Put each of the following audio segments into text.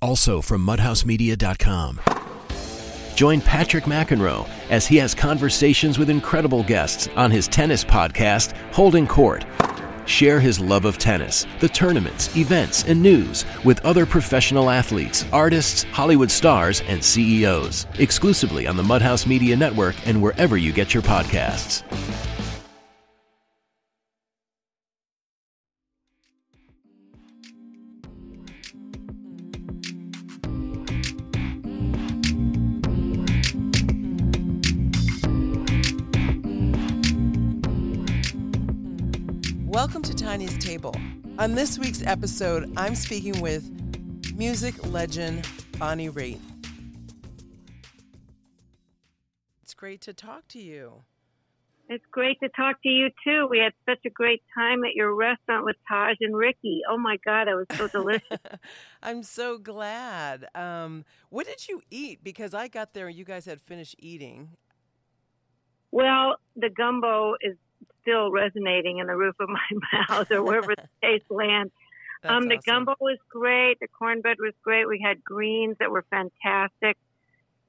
also from mudhousemedia.com. Join Patrick McEnroe as he has conversations with incredible guests on his tennis podcast, Holding Court. Share his love of tennis, the tournaments, events, and news with other professional athletes, artists, Hollywood stars, and CEOs. Exclusively on the Mudhouse Media Network and wherever you get your podcasts. Welcome to Tanya's Table. On this week's episode, I'm speaking with music legend Bonnie Raitt. It's great to talk to you. It's great to talk to you, too. We had such a great time at your restaurant with Taj and Ricky. Oh, my God, it was so delicious. I'm so glad. What did you eat? Because I got there and you guys had finished eating. Well, the gumbo is still resonating in the roof of my mouth or wherever the taste lands. The awesome. Gumbo was great. The cornbread was great. We had greens that were fantastic.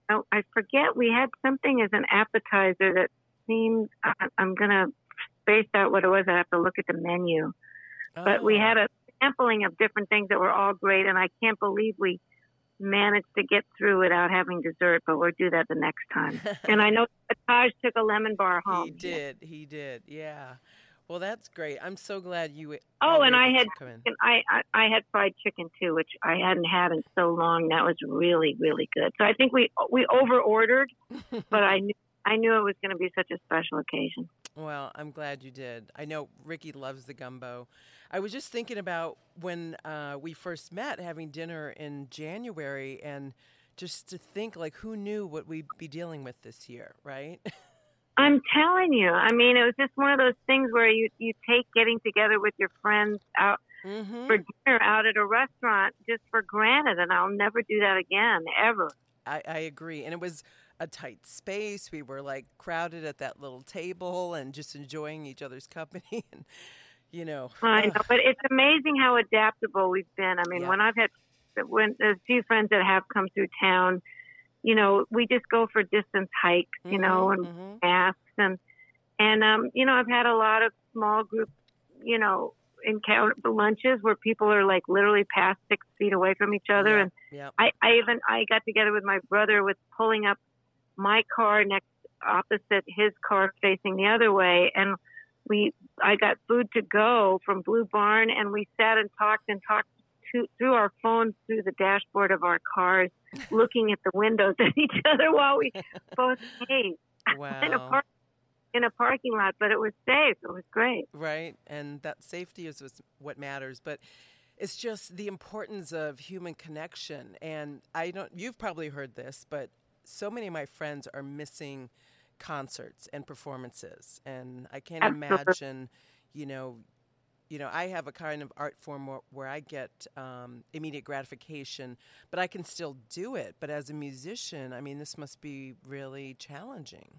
Oh, I forget. We had something as an appetizer that seemed, I'm going to space out what it was. I have to look at the menu. Oh. But we had a sampling of different things that were all great, and I can't believe we managed to get through without having dessert, but we'll do that the next time. And I know Taj took a lemon bar home. He did, yeah. Well, that's great. I'm so glad you... Oh, and I had fried chicken, too, which I hadn't had in so long. That was really, really good. So I think we over-ordered, but I knew it was going to be such a special occasion. Well, I'm glad you did. I know Ricky loves the gumbo. I was just thinking about when we first met, having dinner in January, and just to think, like, who knew what we'd be dealing with this year, right? I'm telling you. I mean, it was just one of those things where you take getting together with your friends out mm-hmm. for dinner out at a restaurant just for granted, and I'll never do that again, ever. I agree. And it was a tight space. We were, like, crowded at that little table and just enjoying each other's company and... You know. I know, but it's amazing how adaptable we've been. I mean, yeah. when there's a few friends that have come through town, you know, we just go for distance hikes, you mm-hmm, know, and mm-hmm. masks and you know, I've had a lot of small group, you know, encounter lunches where people are like literally past 6 feet away from each other, yeah, and yeah. I got together with my brother with pulling up my car next opposite his car facing the other way, and I got food to go from Blue Barn, and we sat and talked through our phones through the dashboard of our cars, looking at the windows at each other while we both ate wow. in a parking lot. But it was safe. It was great. Right. And that safety is what matters. But it's just the importance of human connection. And you've probably heard this, but so many of my friends are missing concerts and performances, and I can't imagine, you know, I have a kind of art form where I get immediate gratification, but I can still do it. But as a musician, I mean, this must be really challenging.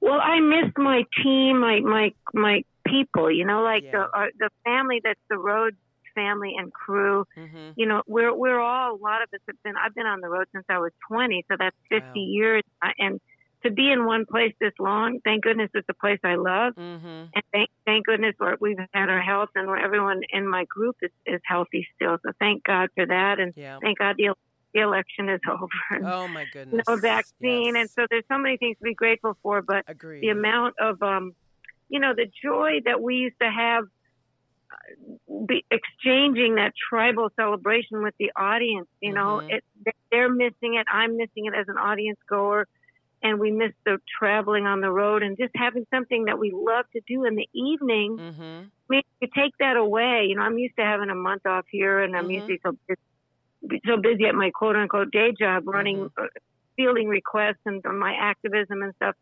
Well, I miss my team, my people, you know, like yeah. the family that's the road family and crew. Mm-hmm. You know, we're all, a lot of us have been, I've been on the road since I was 20, so that's 50 wow. years, and to be in one place this long, thank goodness it's a place I love. Mm-hmm. And thank goodness we've had our health, and everyone in my group is healthy still. So thank God for that. And yeah. thank God the election is over. And oh, my goodness. No vaccine. Yes. And so there's so many things to be grateful for. But Agreed. The amount of, you know, the joy that we used to have be exchanging that tribal celebration with the audience, you mm-hmm. know, they're missing it. I'm missing it as an audience goer. And we miss the traveling on the road and just having something that we love to do in the evening. Mm-hmm. I mean, you take that away. You know, I'm used to having a month off here, and I'm mm-hmm. usually so busy at my quote-unquote day job running, mm-hmm. Fielding requests and my activism and stuff.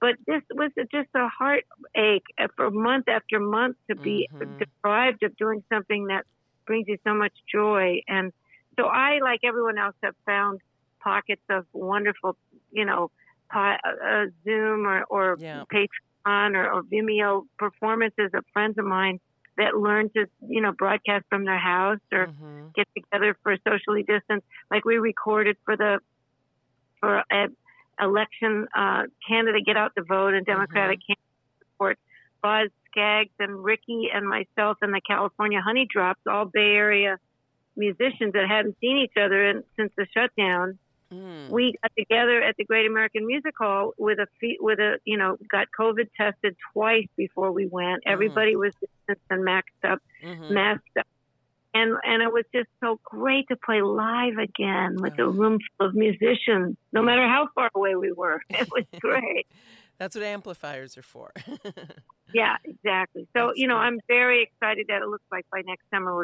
But this was just a heartache for month after month to be mm-hmm. deprived of doing something that brings you so much joy. And so I, like everyone else, have found pockets of wonderful, you know, Zoom or Patreon or Vimeo performances of friends of mine that learn to, broadcast from their house or mm-hmm. get together for socially distanced. Like we recorded for an election, Canada Get Out the Vote and Democratic mm-hmm. Canada support. Boz Skaggs and Ricky and myself and the California Honeydrops, all Bay Area musicians that hadn't seen each other since the shutdown. Mm. We got together at the Great American Music Hall with a got COVID tested twice before we went. Mm. Everybody was distanced and masked up. And it was just so great to play live again with a room full of musicians, no matter how far away we were. It was great. That's what amplifiers are for. Yeah, exactly. So, That's great. I'm very excited that it looks like by next summer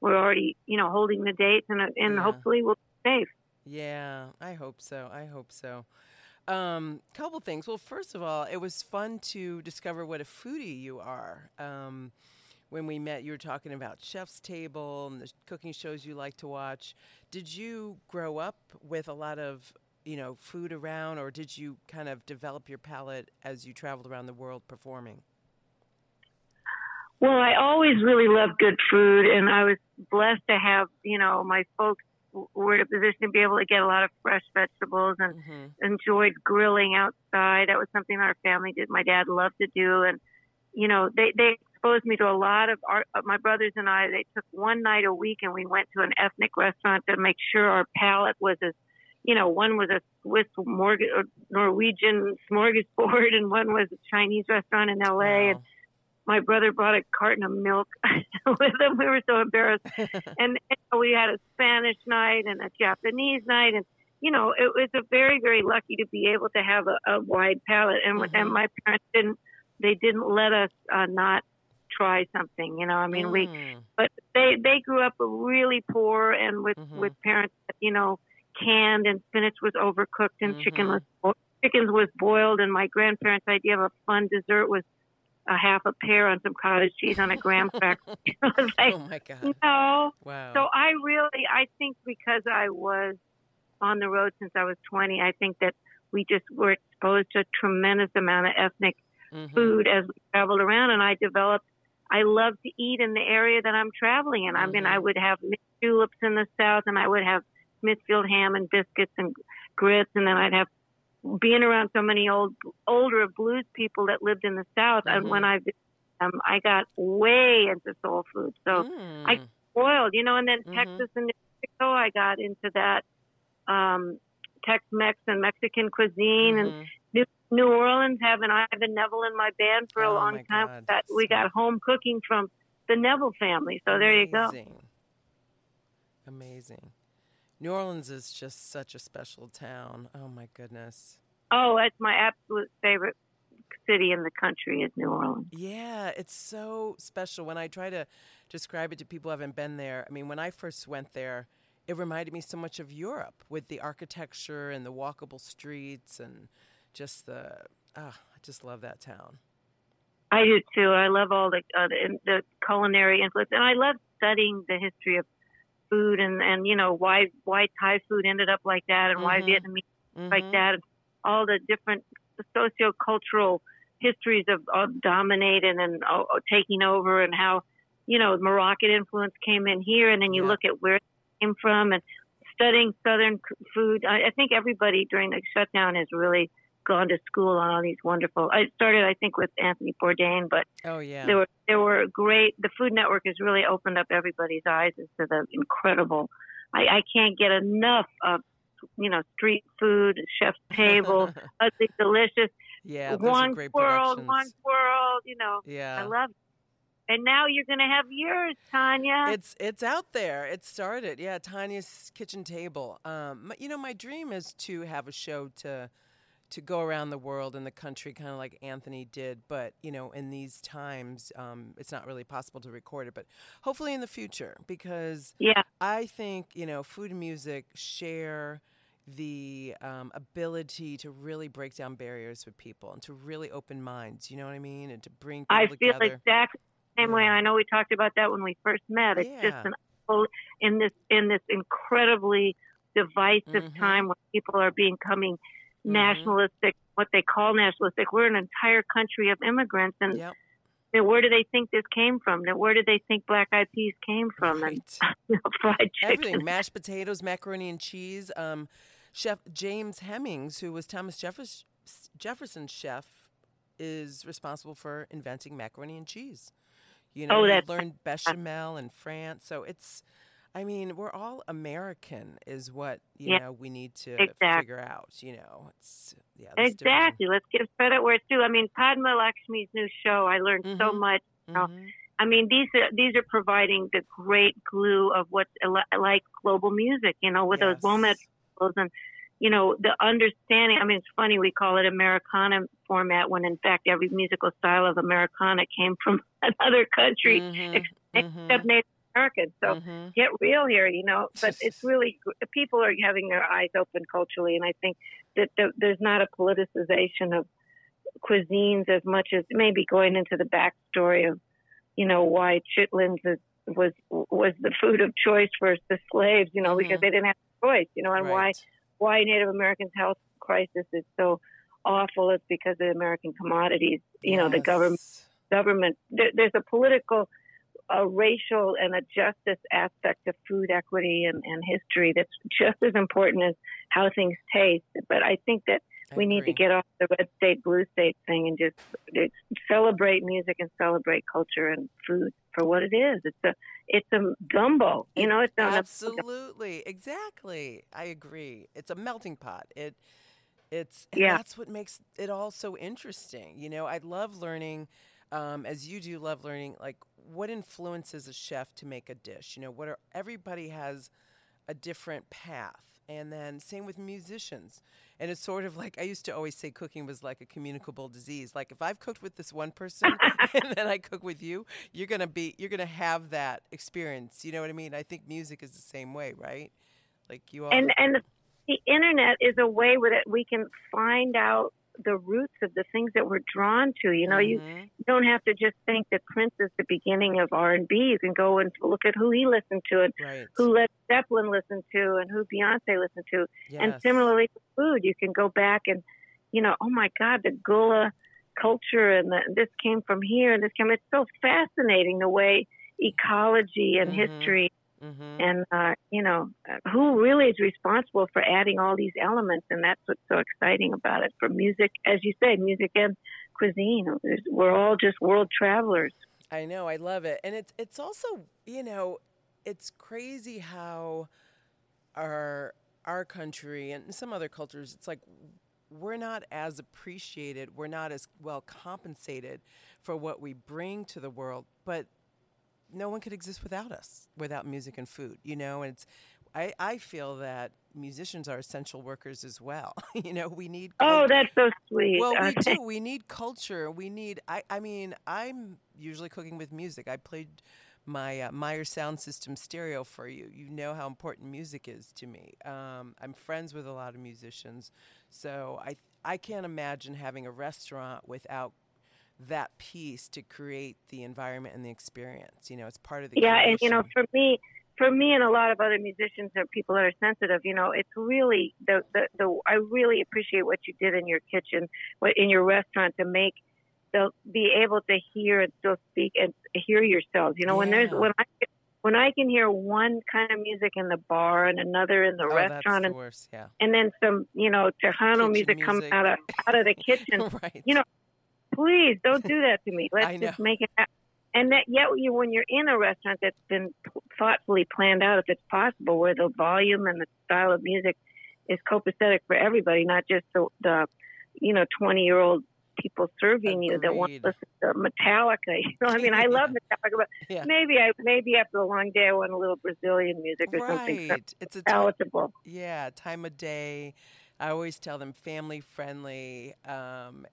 we're already holding the dates and hopefully we'll be safe. Yeah, I hope so. Couple things. Well, first of all, it was fun to discover what a foodie you are. When we met, you were talking about Chef's Table and the cooking shows you like to watch. Did you grow up with a lot of, food around, or did you kind of develop your palate as you traveled around the world performing? Well, I always really loved good food, and I was blessed to have, my folks were in a position to be able to get a lot of fresh vegetables and mm-hmm. enjoyed grilling outside. That was something our family did. My dad loved to do, and, they exposed me to a lot of art. My brothers and I, they took one night a week, and we went to an ethnic restaurant to make sure our palate was as, one was a Swiss Norwegian smorgasbord, and one was a Chinese restaurant in L.A., wow. and my brother brought a carton of milk with him. We were so embarrassed. And we had a Spanish night and a Japanese night. And, it was a very, very lucky to be able to have a wide palate. And, mm-hmm. and my parents didn't let us not try something, but they grew up really poor and with parents that, canned, and spinach was overcooked and mm-hmm. chicken was boiled. And my grandparents' idea of a fun dessert was a half a pear on some cottage cheese on a graham cracker. I was like, oh my God. No. Wow. So I think because I was on the road since I was 20, I think that we just were exposed to a tremendous amount of ethnic mm-hmm. food as we traveled around. And I love to eat in the area that I'm traveling in. Mm-hmm. I mean, I would have mixed tulips in the South, and I would have Smithfield ham and biscuits and grits. And then I'd have being around so many older blues people that lived in the South, mm-hmm. and when I visited them, I got way into soul food. So I spoiled, and then mm-hmm. Texas and New Mexico, I got into that Tex-Mex and Mexican cuisine, mm-hmm. and New Orleans having Ivan Neville in my band for a long time. God. We got home cooking from the Neville family. So amazing. There you go. Amazing. New Orleans is just such a special town. Oh, my goodness. Oh, it's my absolute favorite city in the country is New Orleans. Yeah, it's so special. When I try to describe it to people who haven't been there, I mean, when I first went there, it reminded me so much of Europe with the architecture and the walkable streets and just I just love that town. I do, too. I love all the culinary influence. And I love studying the history of food and why Thai food ended up like that and mm-hmm. why Vietnamese mm-hmm. like that, and all the different sociocultural histories of dominating and taking over, and how Moroccan influence came in here, and then you look at where it came from, and studying Southern food. I think everybody during the shutdown has really gone to school on all these wonderful. I started, I think, with Anthony Bourdain, but there were great. The Food Network has really opened up everybody's eyes as to the incredible. I can't get enough of street food, Chef's Table, Ugly Delicious. Yeah, One World. I love it. And now you're going to have yours, Tanya. It's out there. It started. Yeah, Tanya's Kitchen Table. My dream is to have a show to go around the world and the country, kind of like Anthony did. But, in these times, it's not really possible to record it. But hopefully in the future, because I think, food and music share the ability to really break down barriers with people and to really open minds, you know what I mean? And to bring people together. I feel exactly the same way. I know we talked about that when we first met. It's just in this incredibly divisive mm-hmm. time when people are becoming nationalistic, mm-hmm. what they call nationalistic. We're an entire country of immigrants, and Then where do they think this came from? Then where do they think black eyed peas came from? Right. And fried chicken. Everything, mashed potatoes, macaroni and cheese. Chef James Hemings, who was Thomas Jefferson's chef, is responsible for inventing macaroni and cheese. You know, we learned bechamel in France. So it's, I mean, we're all American is what, you know, we need to figure out, you know. Exactly. Let's give credit where it's due. I mean, Padma Lakshmi's new show, I learned so much. You know? I mean, these are providing the great glue of what's like global music, you know, with those WOMAD and, you know, the understanding. I mean, it's funny we call it Americana format when, in fact, every musical style of Americana came from another country except Native Americans. So get real here, you know. But it's really, people are having their eyes open culturally, and I think that there's not a politicization of cuisines as much as maybe going into the backstory of, you know, why chitlins was the food of choice for the slaves, you know, because they didn't have a choice, you know, and why Native Americans' health crisis is so awful is because of American commodities. You know, the government. There's a political, racial, and a justice aspect of food equity and history that's just as important as how things taste. But I think that we need to get off the red state, blue state thing and just celebrate music and celebrate culture and food for what it is. It's a gumbo, you know. It's not absolutely exactly. I agree. It's a melting pot. That's what makes it all so interesting. You know, I love learning, as you do love learning, like what influences a chef to make a dish. You know, everybody has a different path. And then same with musicians. And it's sort of like, I used to always say cooking was like a communicable disease. Like if I've cooked with this one person and then I cook with you, you're going to have that experience. You know what I mean? I think music is the same way, right? Like you all. And the internet is a way that we can find out the roots of the things that we're drawn to. You know, you don't have to just think that Prince is the beginning of R&B. You can go and look at who he listened to and who Led Zeppelin listened to and who Beyonce listened to. Yes. And similarly with food, you can go back and, you know, oh my God, the Gullah culture and this came from here and this came. It's so fascinating the way ecology and history and, you know, who really is responsible for adding all these elements. And that's what's so exciting about it for music. As you say, music and cuisine. We're all just world travelers. I know. I love it. And it's also, you know, it's crazy how our country and some other cultures, it's like we're not as appreciated. We're not as well compensated for what we bring to the world. But no one could exist without us, without music and food, you know, and it's, I feel that musicians are essential workers as well. You know, we need. Culture. Oh, that's so sweet. Well, we do. We need culture. We need, I mean, I'm usually cooking with music. I played my Meyer Sound System stereo for you. You know how important music is to me. I'm friends with a lot of musicians. So I can't imagine having a restaurant without that piece to create the environment and the experience. You know, it's part of the creation. And you know, for me and a lot of other musicians or people that are sensitive, you know, it's really the I really appreciate what you did in your kitchen, in your restaurant to make be able to hear and still speak and hear yourselves. You know, when I can hear one kind of music in the bar and another in the restaurant, and worst, and then some, you know, Tejano music comes out of the kitchen, you know. Please don't do that to me. Let's just make it happen. And that, when you're in a restaurant that's been thoughtfully planned out, if it's possible, where the volume and the style of music is copacetic for everybody, not just the you know, 20-year-old people serving you that want to listen to Metallica. You know, I mean, I love Metallica, but maybe after a long day, I want a little Brazilian music or something. Right, it's palatable. Time of day. I always tell them family friendly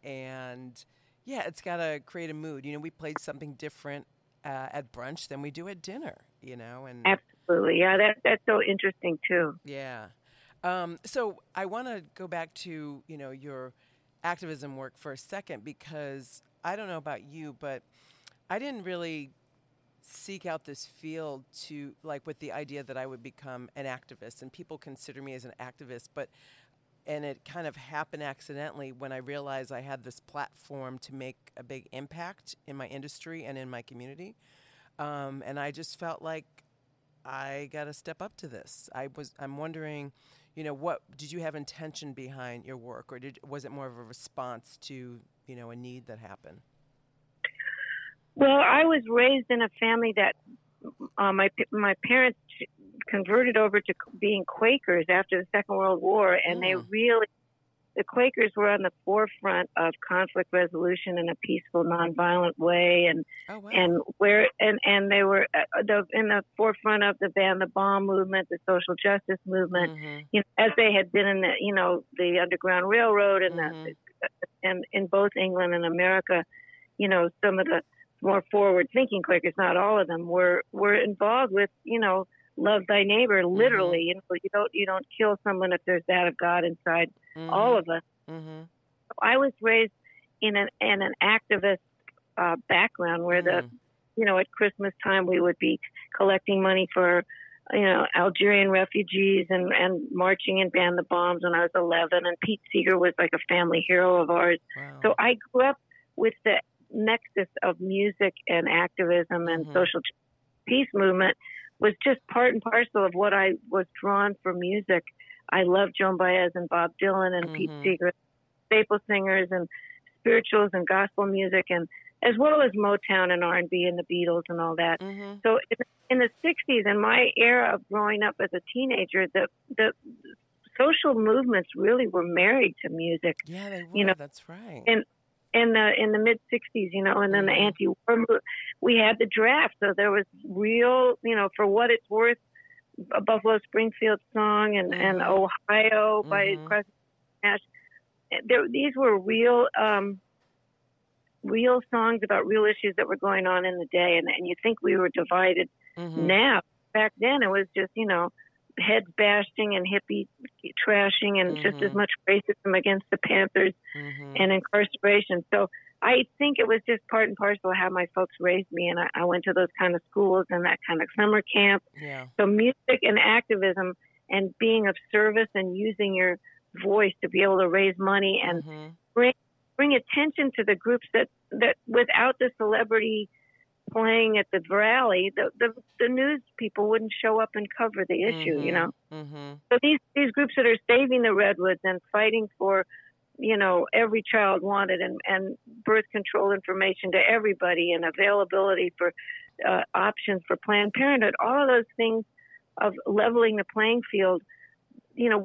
and. Yeah, it's got to create a mood. You know, we played something different at brunch than we do at dinner, you know. And absolutely. Yeah, that's so interesting, too. Yeah. So I want to go back to, you know, your activism work for a second because I don't know about you, but I didn't really seek out this field to, like, with the idea that I would become an activist. And people consider me as an activist, but And it kind of happened accidentally when I realized I had this platform to make a big impact in my industry and in my community. And I just felt like I got to step up to this. I'm wondering, you know, what did you have intention behind your work, or was it more of a response to, you know, a need that happened? Well, I was raised in a family that my parents converted over to being Quakers after the Second World War, and they really, the Quakers were on the forefront of conflict resolution in a peaceful, nonviolent way, and and they were in the forefront of the ban the bomb movement, the social justice movement, you know, as they had been in the, you know, the Underground Railroad and and in both England and America. You know, some of the more forward-thinking Quakers, not all of them, were involved with, you know, love thy neighbor, literally. You know, you don't kill someone if there's that of God inside all of us. So I was raised in an activist background where the, you know, at Christmas time we would be collecting money for, you know, Algerian refugees and marching in Ban the Bombs when I was 11, and Pete Seeger was like a family hero of ours. Wow. So I grew up with the nexus of music and activism and social peace movement was just part and parcel of what I was drawn for music. I love Joan Baez and Bob Dylan and Pete Seeger, Staple Singers and spirituals and gospel music, and as well as Motown and R&B and the Beatles and all that. So in the 60s, in my era of growing up as a teenager, the social movements really were married to music. Yeah, they were. You know, that's right. And in the mid 60s, you know, and then the anti-war movement, we had the draft. So there was real, you know, for what it's worth, a Buffalo Springfield song and Ohio by Crosby, Nash. These were real, real songs about real issues that were going on in the day. And you think we were divided now. Back then it was just, you know, head bashing and hippie trashing and just as much racism against the Panthers and incarceration. So I think it was just part and parcel of how my folks raised me, and I went to those kind of schools and that kind of summer camp. Yeah. So music and activism and being of service and using your voice to be able to raise money and bring attention to the groups that without the celebrity playing at the rally, the news people wouldn't show up and cover the issue, you know. So these groups that are saving the redwoods and fighting for, you know, every child wanted and birth control information to everybody and availability for options for Planned Parenthood, all of those things of leveling the playing field, you know,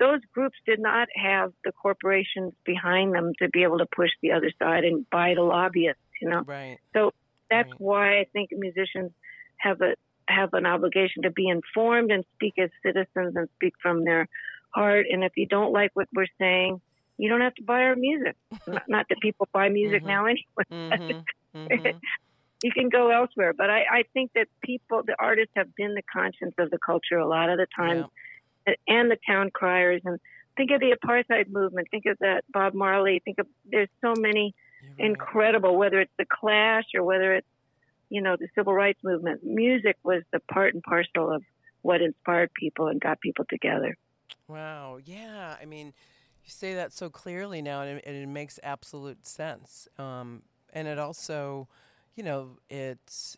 those groups did not have the corporations behind them to be able to push the other side and buy the lobbyists, you know. Right. So that's why I think musicians have an obligation to be informed and speak as citizens and speak from their heart. And if you don't like what we're saying, you don't have to buy our music. Not that people buy music now anyway. You can go elsewhere. But I think that the artists have been the conscience of the culture a lot of the time, and the town criers. And think of the apartheid movement. Think of that Bob Marley. Think of there's so many. Right. Incredible, whether it's the Clash or whether it's, you know, the civil rights movement. Music was the part and parcel of what inspired people and got people together. Wow. Yeah. I mean, you say that so clearly now, and it makes absolute sense. And it also, you know, it's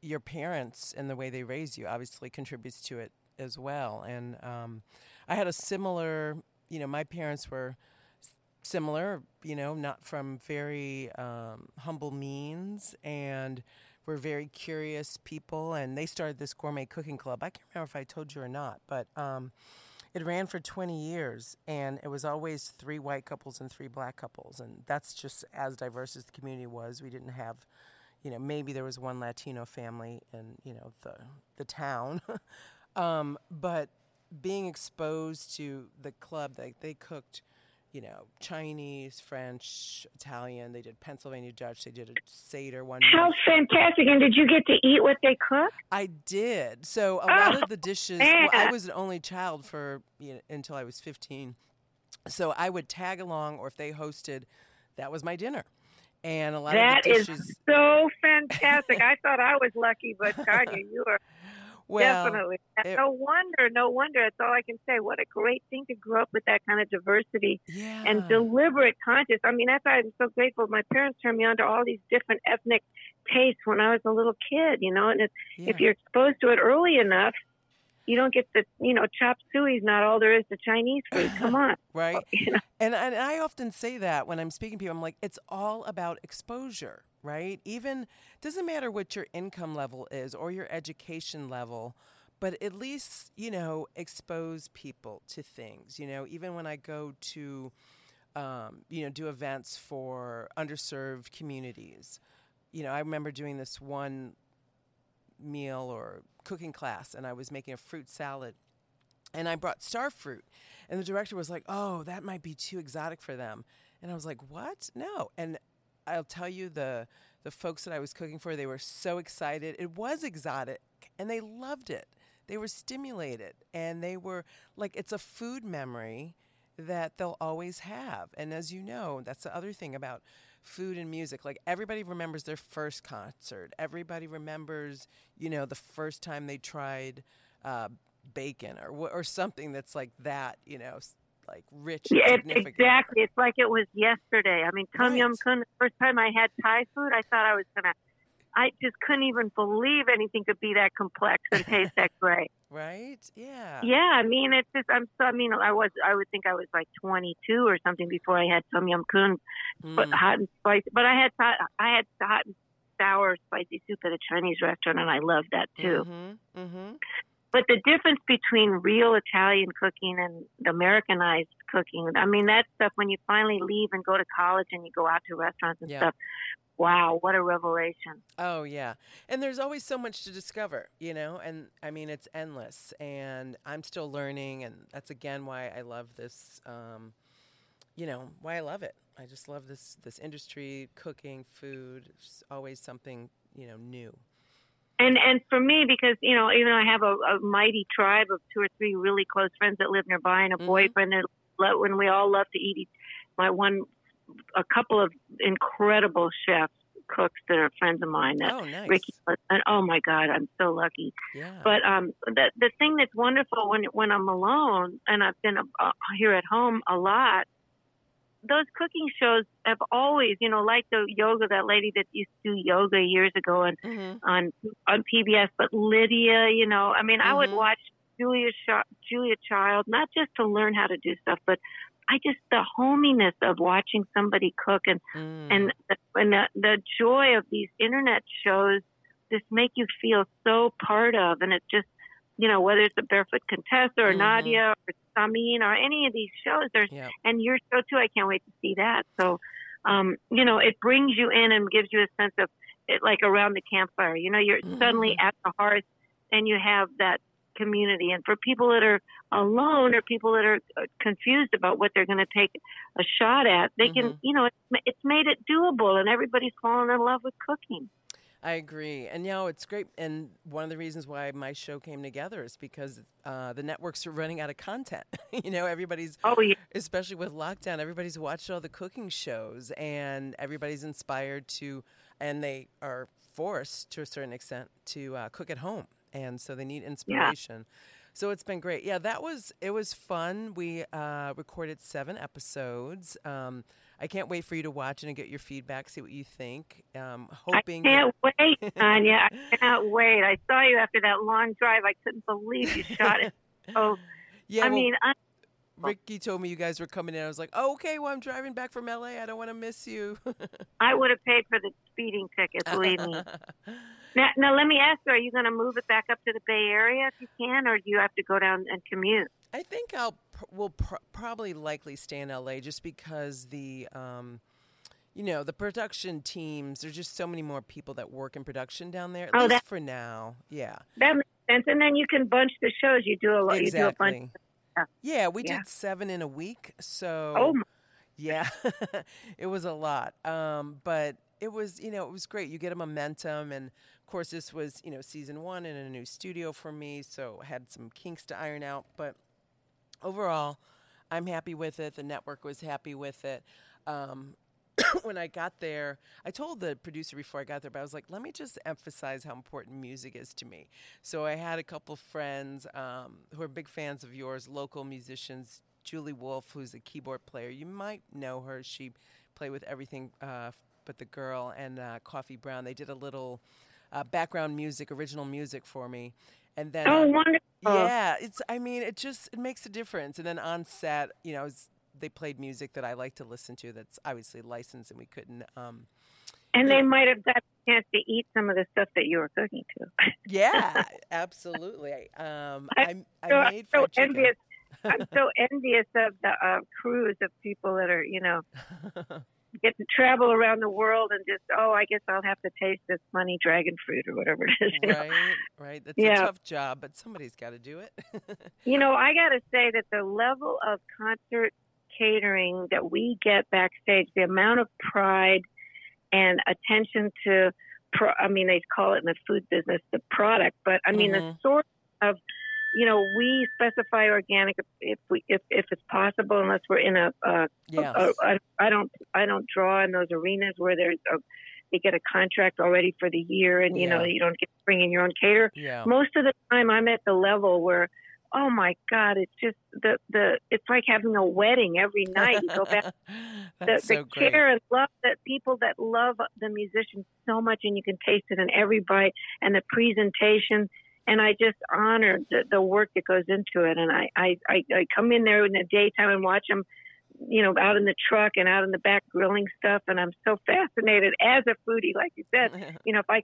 your parents and the way they raise you obviously contributes to it as well. And I had a similar, you know, my parents were similar, you know, not from very humble means, and were very curious people, and they started this gourmet cooking club. I can't remember if I told you or not, but it ran for 20 years, and it was always 3 white couples and 3 black couples, and that's just as diverse as the community was. We didn't have, you know, maybe there was one Latino family in, you know, the town, but being exposed to the club, they cooked, you know, Chinese, French, Italian. They did Pennsylvania Dutch. They did a Seder one. How fantastic. And did you get to eat what they cooked? I did. So a lot of the dishes, well, I was an only child for, you know, until I was 15. So I would tag along, or if they hosted, that was my dinner. And a lot of the dishes. That is so fantastic. I thought I was lucky, but Tanya, you are. Well, definitely. No wonder. It's all I can say. What a great thing to grow up with that kind of diversity and deliberate conscience. I mean, that's why I'm so grateful. My parents turned me on to all these different ethnic tastes when I was a little kid, you know, and it's, if you're exposed to it early enough, you don't get the, you know, chop suey's not all there is to Chinese food. Come on. Right. You know? And I often say that when I'm speaking to people, I'm like, it's all about exposure, right? Even, doesn't matter what your income level is or your education level, but at least, you know, expose people to things. You know, even when I go to, you know, do events for underserved communities, you know, I remember doing this one meal or cooking class, and I was making a fruit salad, and I brought star fruit, and the director was like, oh, that might be too exotic for them. And I was like, what? No. And I'll tell you, the folks that I was cooking for, they were so excited. It was exotic, and they loved it. They were stimulated, and they were like, it's a food memory that they'll always have. And as you know, that's the other thing about food and music. Like, everybody remembers their first concert. Everybody remembers, you know, the first time they tried bacon or something that's like that, you know, like rich and significant. Exactly. It's like it was yesterday. I mean, Tom Yum Kun, the first time I had Thai food, I thought I just couldn't even believe anything could be that complex and taste that great. Right? Yeah. Yeah. I mean, it's just, I would think I was like 22 or something before I had Tom Yum Kun, but hot and spicy. But I had hot and sour spicy soup at a Chinese restaurant, and I loved that too. Mm-hmm. Mm-hmm. But the difference between real Italian cooking and Americanized cooking, I mean, that stuff, when you finally leave and go to college and you go out to restaurants and stuff, wow, what a revelation. Oh, yeah. And there's always so much to discover, you know, and I mean, it's endless, and I'm still learning. And that's, again, why I love this, you know, why I love it. I just love this industry, cooking, food, it's always something, you know, new. And for me, because, you know, even though I have a mighty tribe of 2 or 3 really close friends that live nearby and a boyfriend, and we all love to eat. A couple of incredible chefs, cooks that are friends of mine. That Ricky, and oh my God, I'm so lucky. Yeah. But the thing that's wonderful when I'm alone, and I've been here at home a lot, those cooking shows have always, you know, like the yoga, that lady that used to do yoga years ago and on PBS, but Lydia, you know, I mean, I would watch Julia Child, not just to learn how to do stuff, but I just, the hominess of watching somebody cook and the joy of these internet shows just make you feel so part of. And it's just, you know, whether it's a Barefoot Contessa or Nadia or Samin or any of these shows, and your show too, I can't wait to see that. So, you know, it brings you in and gives you a sense of it, like around the campfire, you know, you're suddenly at the hearth and you have that community. And for people that are alone or people that are confused about what they're going to take a shot at, they can, you know, it's made it doable, and everybody's falling in love with cooking. I agree. And, you know, it's great. And one of the reasons why my show came together is because the networks are running out of content. You know, everybody's, especially with lockdown, everybody's watched all the cooking shows, and everybody's inspired to, and they are forced to a certain extent to cook at home. And so they need inspiration. Yeah. So it's been great. Yeah, it was fun. We recorded 7 episodes. I can't wait for you to watch it and get your feedback, see what you think. Hoping I can't wait, Tanya. I cannot wait. I saw you after that long drive. I couldn't believe you shot it. Oh, yeah. Ricky told me you guys were coming in. I was like, oh, okay, well, I'm driving back from L.A. I don't want to miss you. I would have paid for the speeding ticket, believe me. Now, let me ask you, are you going to move it back up to the Bay Area if you can, or do you have to go down and commute? I think we'll probably likely stay in L.A. just because the, you know, the production teams, there's just so many more people that work in production down there, at least for now. Yeah. That makes sense. And then you can bunch the shows. You do a lot. Exactly. You do a bunch of yeah, we did 7 in a week, so yeah, it was a lot. But it was, you know, it was great. You get a momentum, and of course, this was, you know, season 1 in a new studio for me, so I had some kinks to iron out. But overall, I'm happy with it. The network was happy with it. when I got there, I told the producer before I got there, but I was like, let me just emphasize how important music is to me. So I had a couple friends who are big fans of yours, local musicians, Julie Wolf, who's a keyboard player. You might know her. She played with everything but the girl, and Coffee Brown. They did a little background music, original music for me. And then, oh, wonderful. Yeah, it's, I mean, it just, it makes a difference. And then on set, you know, they played music that I like to listen to that's obviously licensed, and we couldn't. And they might have got a chance to eat some of the stuff that you were cooking too. Yeah, absolutely. I made fried chicken. Envious. I'm so envious of the crews of people that are, you know, get to travel around the world and just, oh, I guess I'll have to taste this money dragon fruit or whatever it is. Right. That's a tough job, but somebody's got to do it. You know, I got to say that the level of concert catering that we get backstage, the amount of pride and attention to, I mean, they call it in the food business the product, but I mean, the sort of, you know, we specify organic if it's possible, unless we're in a. I don't draw in those arenas where there's a, they get a contract already for the year, and you know, you don't get to bring in your own caterer. Yeah. Most of the time, I'm at the level where, oh my God, it's just it's like having a wedding every night. You go back. That's the great care and love that people that love the musicians so much, and you can taste it in every bite, and the presentation. And I just honor the work that goes into it. And I come in there in the daytime and watch them, you know, out in the truck and out in the back grilling stuff. And I'm so fascinated as a foodie, like you said. You know, if I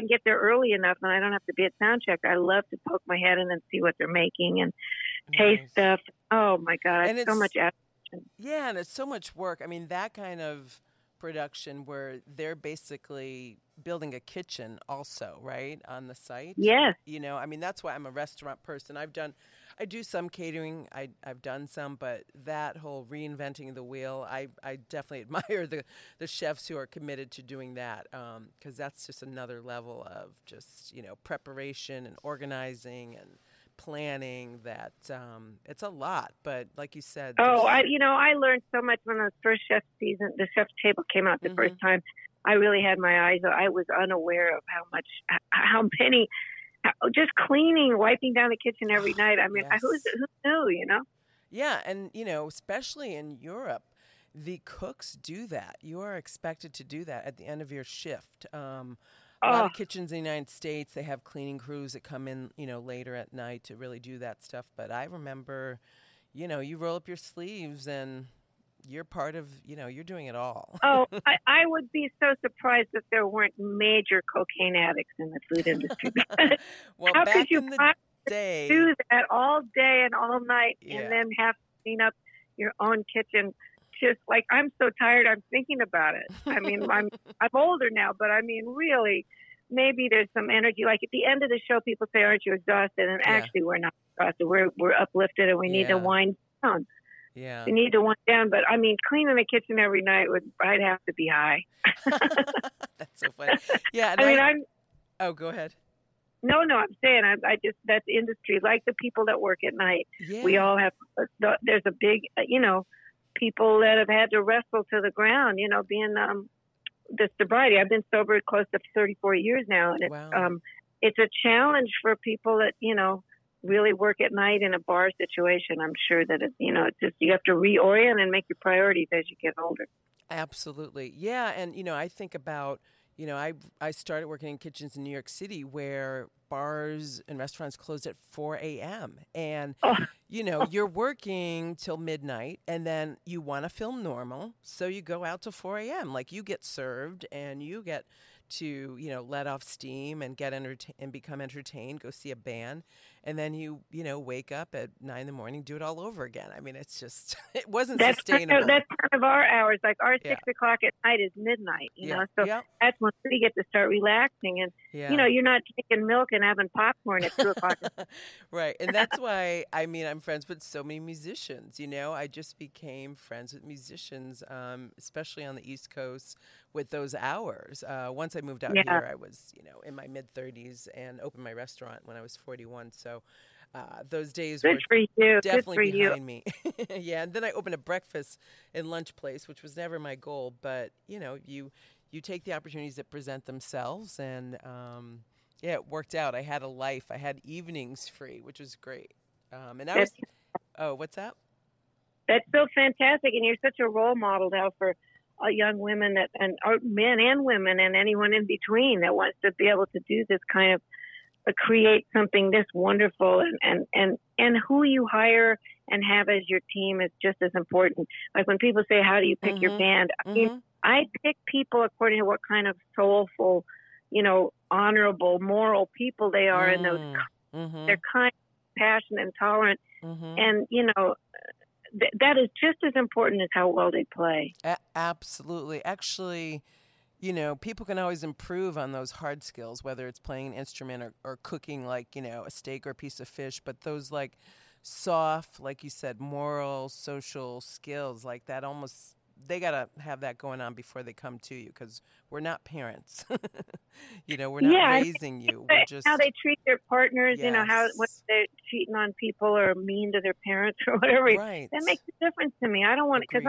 can get there early enough and I don't have to be at sound check, I love to poke my head in and see what they're making and taste stuff. Oh my God, and it's so much action. Yeah, and it's so much work. I mean, that kind of production where they're basically building a kitchen also, right, on the site. Yes. You know, I mean, that's why I'm a restaurant person. I do some catering. I've done some, but that whole reinventing the wheel, I definitely admire the chefs who are committed to doing that, because that's just another level of just, you know, preparation and organizing and planning that it's a lot, but like you said. Oh, I learned so much when the first chef season, the Chef's Table came out the first time. I really had my eyes. I was unaware of how many, just cleaning, wiping down the kitchen every night. I mean, yes. Who knew, you know? Yeah. And, you know, especially in Europe, the cooks do that. You are expected to do that at the end of your shift. A lot of kitchens in the United States, they have cleaning crews that come in, you know, later at night to really do that stuff. But I remember, you know, you roll up your sleeves and you're part of, you know, you're doing it all. Oh, I would be so surprised if there weren't major cocaine addicts in the food industry. Well, how back could you in the day, do that all day and all night and then have to clean up your own kitchen? Just like, I'm so tired, I'm thinking about it. I mean, I'm older now, but I mean, really, maybe there's some energy. Like at the end of the show, people say, "Aren't you exhausted?" And actually, we're not exhausted. We're uplifted, and we need to wind down. Yeah, we need to wind down. But I mean, cleaning the kitchen every night I'd have to be high. That's so funny. Yeah, I mean, Oh, go ahead. No, I'm saying I just, that's industry. Like the people that work at night, we all have. There's a big, you know, people that have had to wrestle to the ground, you know, being the sobriety. I've been sober close to 34 years now, and wow. It's a challenge for people that, you know, really work at night in a bar situation. I'm sure that it's, you know, it's just, you have to reorient and make your priorities as you get older. Absolutely. Yeah, and, you know, I think about, you know, I started working in kitchens in New York City where bars and restaurants closed at 4 a.m. And, you know, you're working till midnight and then you want to feel normal. So you go out till 4 a.m. Like you get served and you get to, you know, let off steam and get and become entertained, go see a band. And then you know, wake up at 9 in the morning, do it all over again. I mean, it's just, it wasn't sustainable. That's kind of our hours. Like our 6 o'clock at night is midnight, you know? So that's when we get to start relaxing and, you know, you're not drinking milk and having popcorn at 2 o'clock. Right. And that's why, I mean, I'm friends with so many musicians, you know, I just became friends with musicians, especially on the East Coast with those hours. Once I moved out here, I was, you know, in my mid 30s and opened my restaurant when I was 41. So Those days were definitely behind me. Yeah, and then I opened a breakfast and lunch place, which was never my goal. But, you know, you take the opportunities that present themselves, and, yeah, it worked out. I had a life. I had evenings free, which was great. And I was – oh, what's up? That's so fantastic, and you're such a role model now for young women that, and men and women and anyone in between that wants to be able to do this kind of create something this wonderful, and who you hire and have as your team is just as important. Like when people say, how do you pick your band? I mean, I pick people according to what kind of soulful, you know, honorable, moral people they are, and those they're kind, passionate, and tolerant, and, you know, that is just as important as how well they play. Absolutely. Actually, you know, people can always improve on those hard skills, whether it's playing an instrument or cooking, like, you know, a steak or a piece of fish. But those, like, soft, like you said, moral, social skills, like that almost, they got to have that going on before they come to you, because we're not parents. You know, we're not raising you. We're just how they treat their partners, you know, how when they're cheating on people or mean to their parents or whatever. Right. That makes a difference to me. I don't want it, because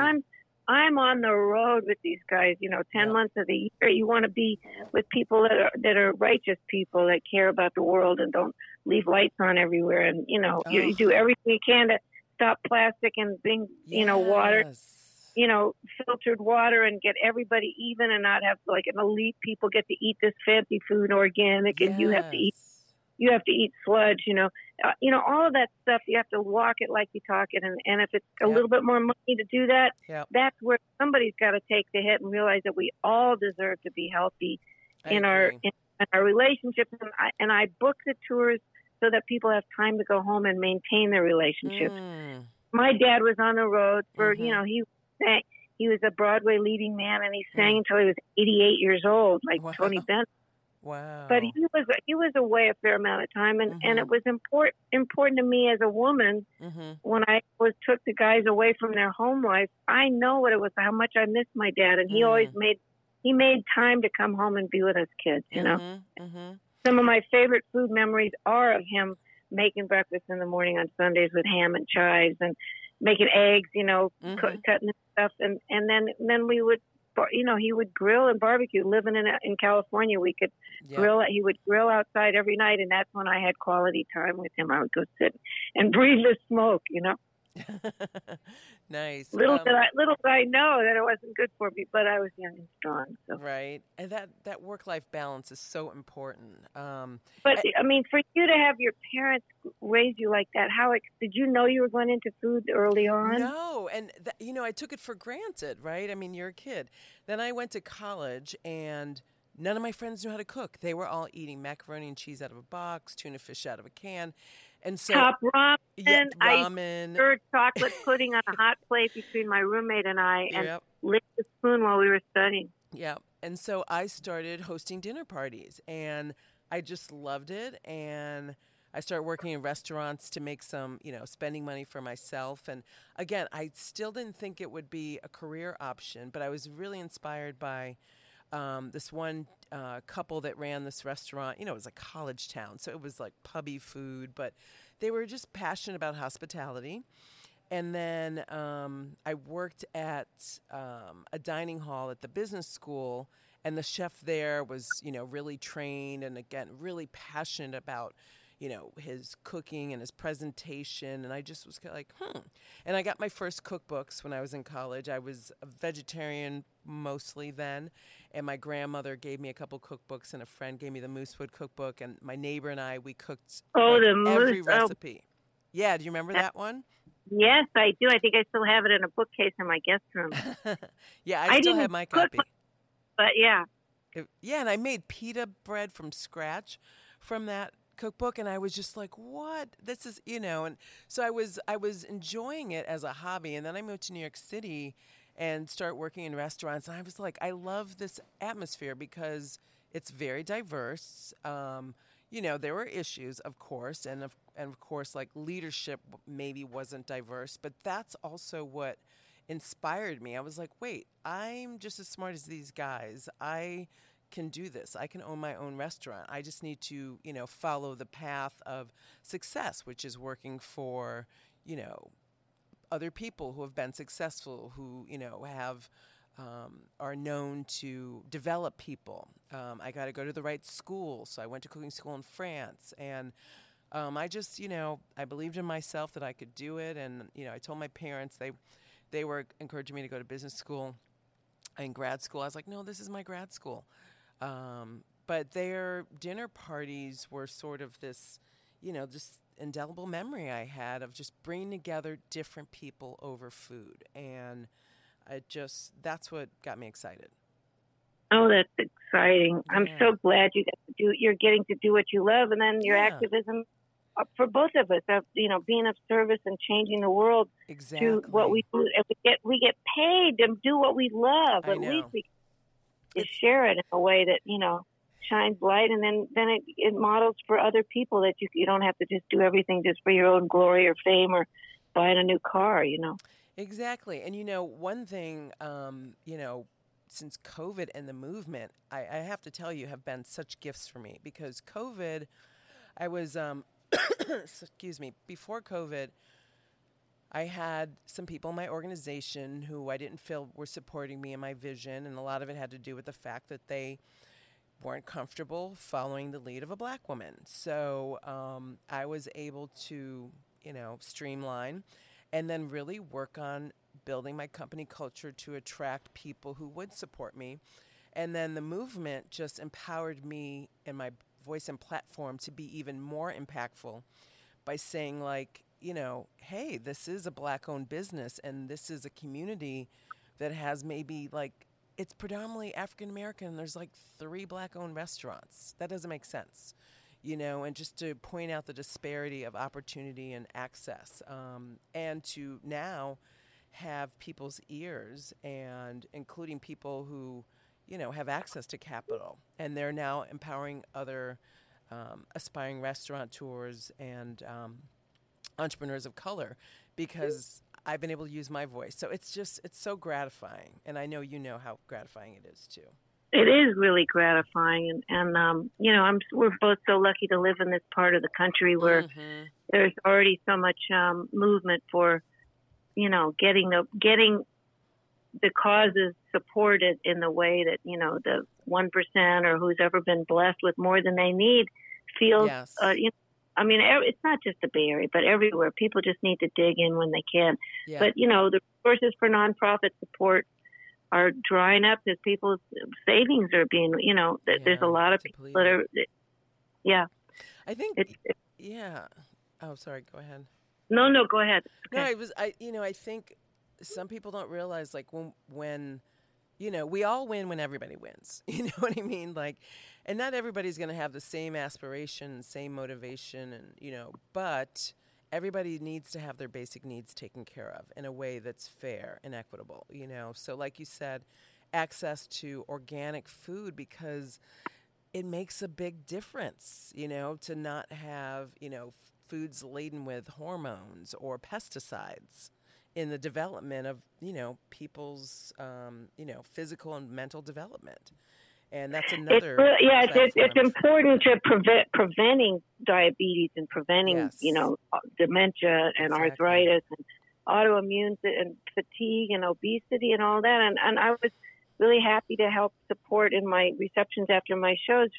I'm on the road with these guys, you know, 10 months of the year. You want to be with people that are righteous people that care about the world and don't leave lights on everywhere. And, you know, you do everything you can to stop plastic and bring, you know, water. You know, filtered water, and get everybody even, and not have like an elite people get to eat this fancy food, organic, and you have to eat sludge. You know, all of that stuff. You have to walk it like you talk it, and if it's a little bit more money to do that, that's where somebody's got to take the hit and realize that we all deserve to be healthy in our relationships. And I book the tours so that people have time to go home and maintain their relationships. Mm. My dad was on the road for you know he was a Broadway leading man, and he sang until he was 88 years old, like Tony Bennett. Wow! But he was away a fair amount of time, and it was important to me as a woman when I took the guys away from their home life. I know what it was, how much I missed my dad, and he always made time to come home and be with us kids. You know, some of my favorite food memories are of him making breakfast in the morning on Sundays with ham and chives and making eggs, you know, cutting stuff. And then we would, you know, he would grill and barbecue. Living in California, we could grill. He would grill outside every night. And that's when I had quality time with him. I would go sit and breathe the smoke, you know. Nice. Little did I know that it wasn't good for me, but I was young and strong. So. Right. And that work-life balance is so important. But for you to have your parents raise you like that, how did you know you were going into food early on? No. And, you know, I took it for granted, right? I mean, you're a kid. Then I went to college, and none of my friends knew how to cook. They were all eating macaroni and cheese out of a box, tuna fish out of a can. And so, top ramen, I stirred chocolate pudding on a hot plate between my roommate and I, and licked the spoon while we were studying. Yeah, and so I started hosting dinner parties, and I just loved it. And I started working in restaurants to make some, you know, spending money for myself. And again, I still didn't think it would be a career option, but I was really inspired by this one couple that ran this restaurant. You know, it was a college town, so it was like pubby food, but they were just passionate about hospitality. And then I worked at a dining hall at the business school, and the chef there was, you know, really trained and, again, really passionate about, you know, his cooking and his presentation. And I just was kind of like, And I got my first cookbooks when I was in college. I was a vegetarian mostly then. And my grandmother gave me a couple cookbooks, and a friend gave me the Moosewood cookbook. And my neighbor and I, we cooked every recipe. Yeah, do you remember that one? Yes, I do. I think I still have it in a bookcase in my guest room. Yeah, I still have my copy. But yeah. Yeah, and I made pita bread from scratch from that cookbook, and I was just like, what? This is, you know, and so I was enjoying it as a hobby. And then I moved to New York City and started working in restaurants, and I was like, I love this atmosphere because it's very diverse. You know, there were issues, of course, and of course, like, leadership maybe wasn't diverse, but that's also what inspired me. I was like, wait, I'm just as smart as these guys. I can do this. I can own my own restaurant. I just need to, you know, follow the path of success, which is working for, you know, other people who have been successful, who, you know, have are known to develop people. I got to go to the right school, so I went to cooking school in France, and I just, you know, I believed in myself that I could do it, and, you know, I told my parents. They were encouraging me to go to business school and grad school. I was like, no, this is my grad school. But their dinner parties were sort of this, you know, just indelible memory I had of just bringing together different people over food, and that's what got me excited. Oh, that's exciting. Yeah. I'm so glad you're getting to do what you love, and then your activism for both of us, of, you know, being of service and changing the world through what we do. And we get paid to do what we love. At least we can share it in a way that, you know, shines light, and then it models for other people that you don't have to just do everything just for your own glory or fame or buying a new car, you know. Exactly. And, you know, one thing, you know, since COVID and the movement, I have to tell you, have been such gifts for me, because COVID, I was, excuse me, before COVID, I had some people in my organization who I didn't feel were supporting me in my vision. And a lot of it had to do with the fact that they weren't comfortable following the lead of a black woman. So I was able to, you know, streamline and then really work on building my company culture to attract people who would support me. And then the movement just empowered me and my voice and platform to be even more impactful by saying, like, you know, hey, this is a black-owned business, and this is a community that has maybe, like, it's predominantly African-American, and there's, like, 3 black-owned restaurants. That doesn't make sense, you know, and just to point out the disparity of opportunity and access, and to now have people's ears, and including people who, you know, have access to capital, and they're now empowering other aspiring restaurateurs and entrepreneurs of color, because I've been able to use my voice. So it's so gratifying, and I know you know how gratifying it is too. It is really gratifying, and you know, we're both so lucky to live in this part of the country where there's already so much movement for, you know, getting the causes supported in the way that, you know, the 1% or who's ever been blessed with more than they need feels. Yes. You know, I mean, it's not just the Bay Area, but everywhere. People just need to dig in when they can. Yeah. But, you know, the resources for nonprofit support are drying up because people's savings are being, you know, there's a lot of people that are. Yeah. I think. Yeah. Oh, sorry. Go ahead. No, go ahead. Okay. No, you know, I think some people don't realize, like, when, you know, we all win when everybody wins. You know what I mean? Like, and not everybody's going to have the same aspiration, same motivation, and, you know, but everybody needs to have their basic needs taken care of in a way that's fair and equitable, you know? So like you said, access to organic food, because it makes a big difference, you know, to not have, you know, foods laden with hormones or pesticides in the development of, you know, people's, you know, physical and mental development. And that's another. It's important to preventing diabetes and preventing, you know, dementia and arthritis and autoimmune and fatigue and obesity and all that. And I was really happy to help support in my receptions after my shows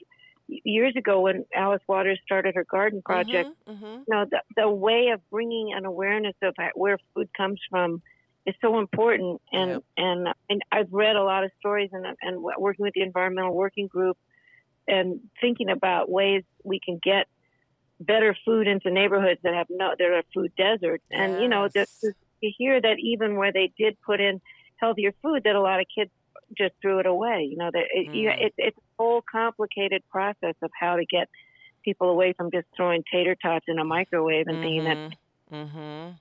years ago when Alice Waters started her garden project. You know, the way of bringing an awareness of where food comes from is so important. And and I've read a lot of stories and working with the Environmental Working Group and thinking about ways we can get better food into neighborhoods that are food deserts. And, you know, you hear that even where they did put in healthier food, that a lot of kids just threw it away. You know, it's a whole complicated process of how to get people away from just throwing tater tots in a microwave and thinking that.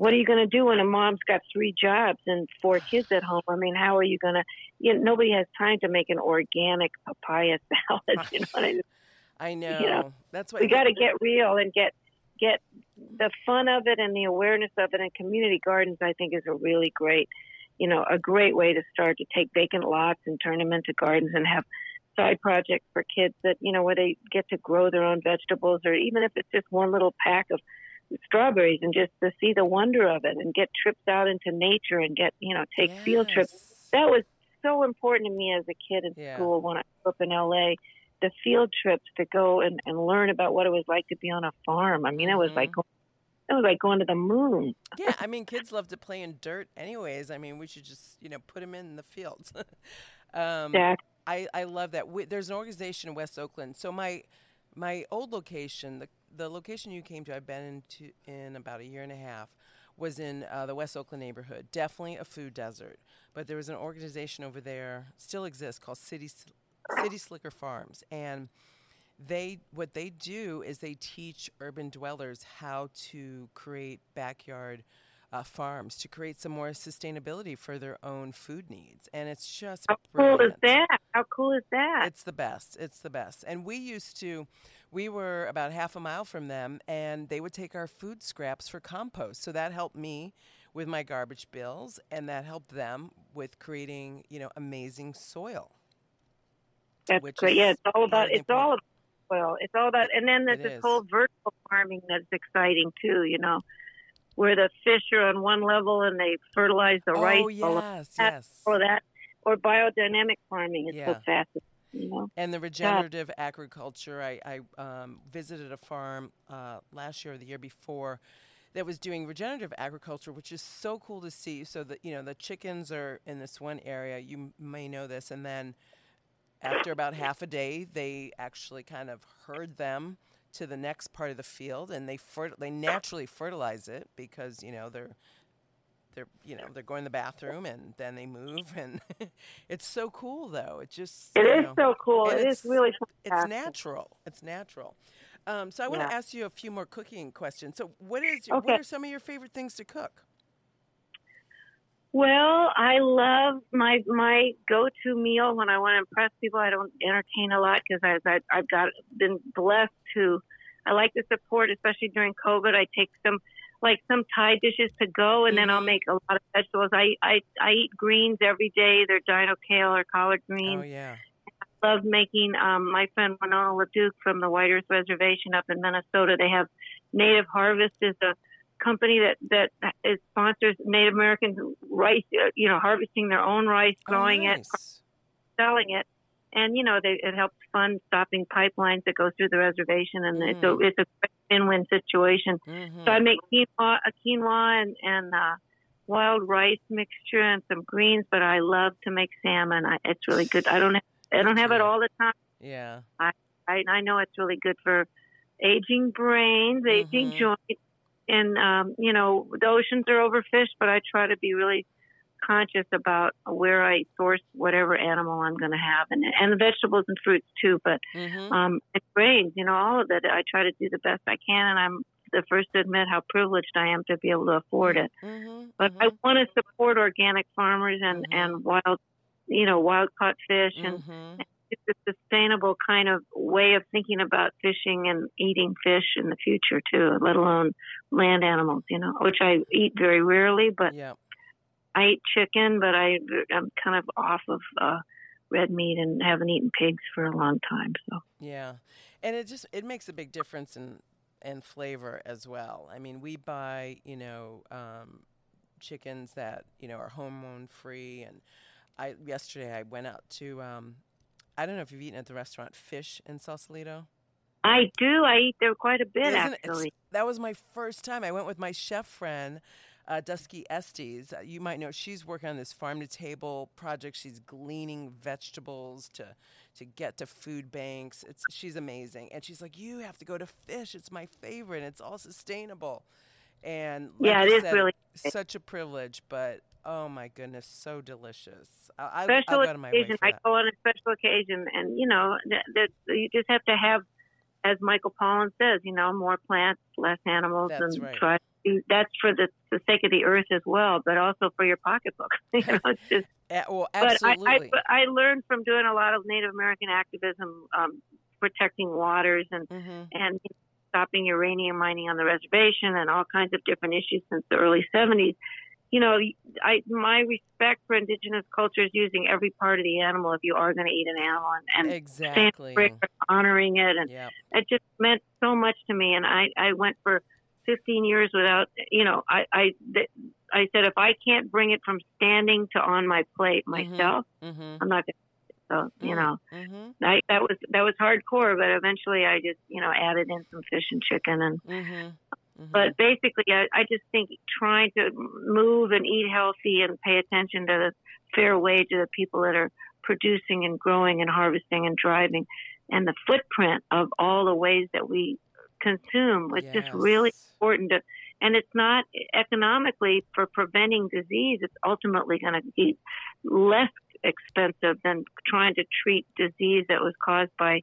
What are you going to do when a mom's got 3 jobs and 4 kids at home? I mean, how are you going to? You know, nobody has time to make an organic papaya salad. You know what I mean? I know. You know, that's what we got to get real and get the fun of it and the awareness of it. And community gardens, I think, is a really great, you know, a great way to start, to take vacant lots and turn them into gardens and have side projects for kids that, you know, where they get to grow their own vegetables, or even if it's just one little pack of strawberries, and just to see the wonder of it and get trips out into nature and get, you know, take field trips. That was so important to me as a kid in school when I grew up in LA, the field trips to go and learn about what it was like to be on a farm. I mean, it was like going to the moon. Yeah, I mean, kids love to play in dirt anyways. I mean, we should just, you know, put them in the fields. I love that. There's an organization in West Oakland. So my old location, the location you came to, I've been in about a year and a half, was in the West Oakland neighborhood. Definitely a food desert. But there was an organization over there, still exists, called City Slicker Farms. And what they do is they teach urban dwellers how to create backyard farms to create some more sustainability for their own food needs. And it's just brilliant. How cool is that? It's the best. It's the best. And we were about half a mile from them, and they would take our food scraps for compost. So that helped me with my garbage bills, and that helped them with creating, you know, amazing soil. That's great. It's all about soil. It's all about, and then there's this whole vertical farming that's exciting too, you know, where the fish are on one level and they fertilize the rice. Oh, yes. Or that, or biodynamic farming is so fascinating. You know? And the regenerative agriculture. I visited a farm last year or the year before that was doing regenerative agriculture, which is so cool to see. So that, you know, the chickens are in this one area. You may know this. And then after about half a day, they actually kind of herd them to the next part of the field, and they naturally fertilize it because, you know, they're going to the bathroom, and then they move, and it's so cool though. It is really fantastic. It's natural. So I want to ask you a few more cooking questions. So what are some of your favorite things to cook? Well, I love my go-to meal when I want to impress people. I don't entertain a lot because I've been blessed to. I like to support, especially during COVID. I take some Thai dishes to go, and then I'll make a lot of vegetables. I eat greens every day. They're dino kale or collard greens. Oh yeah. I love making my friend Winona LaDuke from the White Earth Reservation up in Minnesota. They have Native Harvest is a company that is sponsors Native Americans rice, you know, harvesting their own rice, growing it, selling it, and you know it helps fund stopping pipelines that go through the reservation, and it's a win-win situation. Mm-hmm. So I make quinoa and wild rice mixture and some greens, but I love to make salmon. It's really good. I don't have it all the time. Yeah, I know it's really good for aging brains, aging joints. And, you know, the oceans are overfished, but I try to be really conscious about where I source whatever animal I'm going to have. And the vegetables and fruits, too. But it rains, you know, all of it. I try to do the best I can. And I'm the first to admit how privileged I am to be able to afford it. Mm-hmm. But I want to support organic farmers and wild, you know, wild-caught fish. And it's a sustainable kind of way of thinking about fishing and eating fish in the future too, let alone land animals, you know, which I eat very rarely, but I eat chicken, but I'm kind of off of red meat and haven't eaten pigs for a long time. So, yeah. And it makes a big difference in flavor as well. I mean, we buy, you know, chickens that, you know, are hormone free. And yesterday I went out to, I don't know if you've eaten at the restaurant Fish in Sausalito. I do. I eat there quite a bit, actually. That was my first time. I went with my chef friend, Dusky Estes. You might know she's working on this farm-to-table project. She's gleaning vegetables to get to food banks. She's amazing. And she's like, you have to go to Fish. It's my favorite. It's all sustainable. And like it is really such a privilege, but oh my goodness, so delicious! I'll go to my way for that. I go on a special occasion, and you know you just have to have, as Michael Pollan says, you know, more plants, less animals, try. That's for the sake of the earth as well, but also for your pocketbook. You know, it's just. Well, absolutely. But I learned from doing a lot of Native American activism, protecting waters and stopping uranium mining on the reservation and all kinds of different issues since the early 70s. you know, my respect for indigenous culture is using every part of the animal if you are going to eat an animal, and exactly honoring it. And yep. It just meant so much to me. And I went for 15 years without, you know, I said, if I can't bring it from standing to on my plate myself, mm-hmm. I'm not going to. So, you know, mm-hmm. That was hardcore, but eventually I just, you know, added in some fish and chicken. And mm-hmm. Mm-hmm. But basically, I just think trying to move and eat healthy and pay attention to the fair wage of the people that are producing and growing and harvesting and driving, and the footprint of all the ways that we consume was yes. just really important. And it's not economically for preventing disease. It's ultimately going to be less expensive than trying to treat disease that was caused by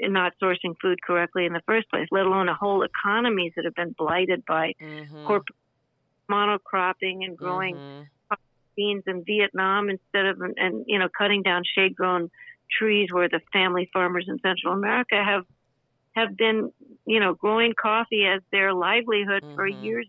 not sourcing food correctly in the first place, let alone the whole economies that have been blighted by mm-hmm. corporate monocropping and growing mm-hmm. beans in Vietnam instead of, and you know, cutting down shade-grown trees where the family farmers in Central America have been, you know, growing coffee as their livelihood mm-hmm. for years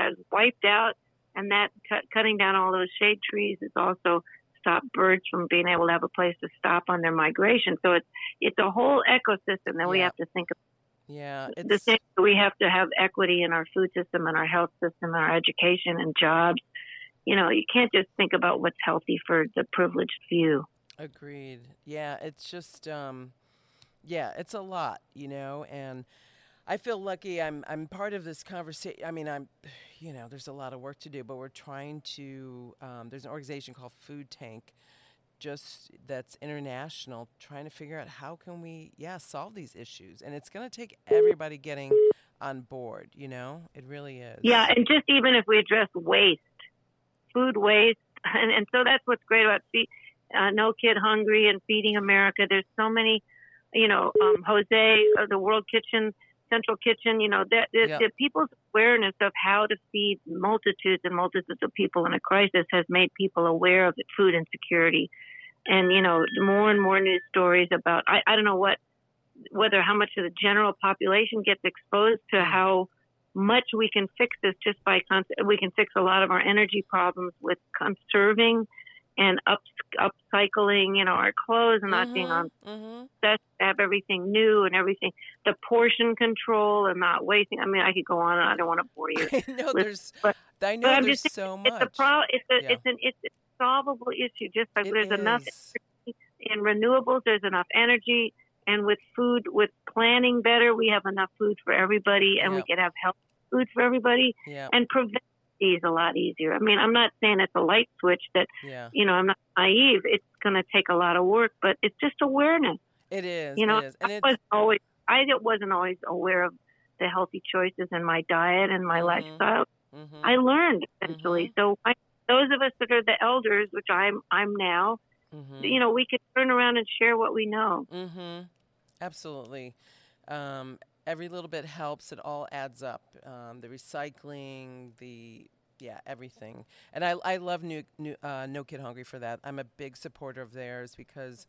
has wiped out, and that cutting down all those shade trees is also stop birds from being able to have a place to stop on their migration. So it's a whole ecosystem that yeah. we have to think about. Yeah, it's the same. We have to have equity in our food system and our health system and our education and jobs. You know, you can't just think about what's healthy for the privileged few. Agreed. Yeah, it's just, yeah, it's a lot, you know, and I feel lucky I'm part of this conversation. I mean, you know, there's a lot of work to do, but we're trying to, there's an organization called Food Tank, just that's international, trying to figure out how can we, yeah, solve these issues. And it's going to take everybody getting on board, you know, it really is. Yeah, and just even if we address waste, food waste, and so that's what's great about No Kid Hungry and Feeding America. There's so many, you know, Jose, the World Kitchen, Central Kitchen, you know, that the people's awareness of how to feed multitudes and multitudes of people in a crisis has made people aware of food insecurity. And, you know, more and more news stories about, I don't know whether how much of the general population gets exposed to how much we can fix this just by, we can fix a lot of our energy problems with conserving and upcycling, you know, our clothes and not being on that have everything new and everything, the portion control and not wasting. I mean, I could go on and I don't want to bore you. I know there's so much. It's a solvable issue just like there's enough energy in renewables, there's enough energy, and with food, with planning better, we have enough food for everybody, and we could have healthy food for everybody and prevent a lot easier. I mean, I'm not saying it's a light switch that, you know, I'm not naive. It's going to take a lot of work, but it's just awareness. It is. You know, it is. And I wasn't always aware of the healthy choices in my diet and my lifestyle. Mm-hmm. I learned essentially. Mm-hmm. So those of us that are the elders, which I'm now, you know, we can turn around and share what we know. Mm-hmm. Absolutely. Every little bit helps. It all adds up. The recycling, everything. And I love No Kid Hungry for that. I'm a big supporter of theirs because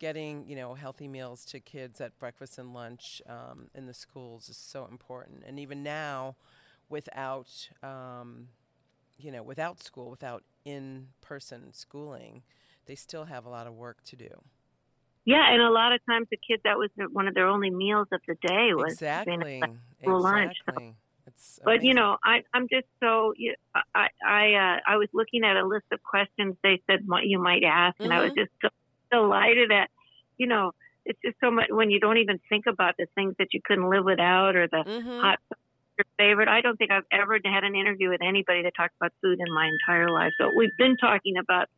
getting, you know, healthy meals to kids at breakfast and lunch in the schools is so important. And even now, without school, without in-person schooling, they still have a lot of work to do. Yeah, and a lot of times the kids, that was one of their only meals of the day was lunch. So. But you know, I'm just so I was looking at a list of questions they said what you might ask, and I was just so delighted at, you know, it's just so much when you don't even think about the things that you couldn't live without or the hot your favorite. I don't think I've ever had an interview with anybody that talked about food in my entire life. So we've been talking about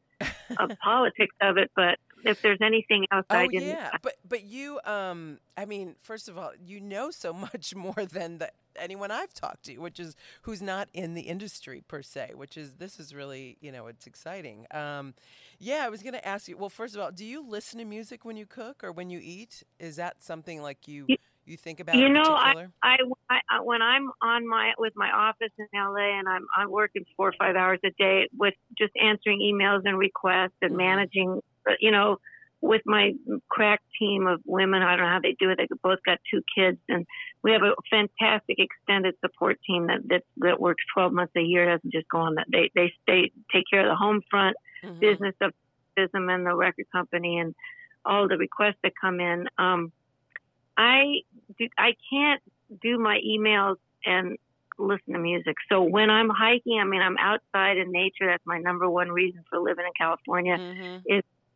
politics of it, but. If there's anything else I didn't. Yeah, but you, I mean, first of all, you know so much more than anyone I've talked to, which is who's not in the industry per se, which is, this is really, you know, it's exciting. Yeah, I was going to ask you, well, first of all, do you listen to music when you cook or when you eat? Is that something like you think about? You know, I when I'm with my office in LA and I'm working 4 or 5 hours a day with just answering emails and requests and managing, you know, with my crack team of women. I don't know how they do it. They both got two kids, and we have a fantastic extended support team that works 12 months a year. It doesn't just go on that. They stay, take care of the home front business of tourism and the record company and all the requests that come in. I can't do my emails and listen to music. So when I'm hiking, I mean, I'm outside in nature. That's my number one reason for living in California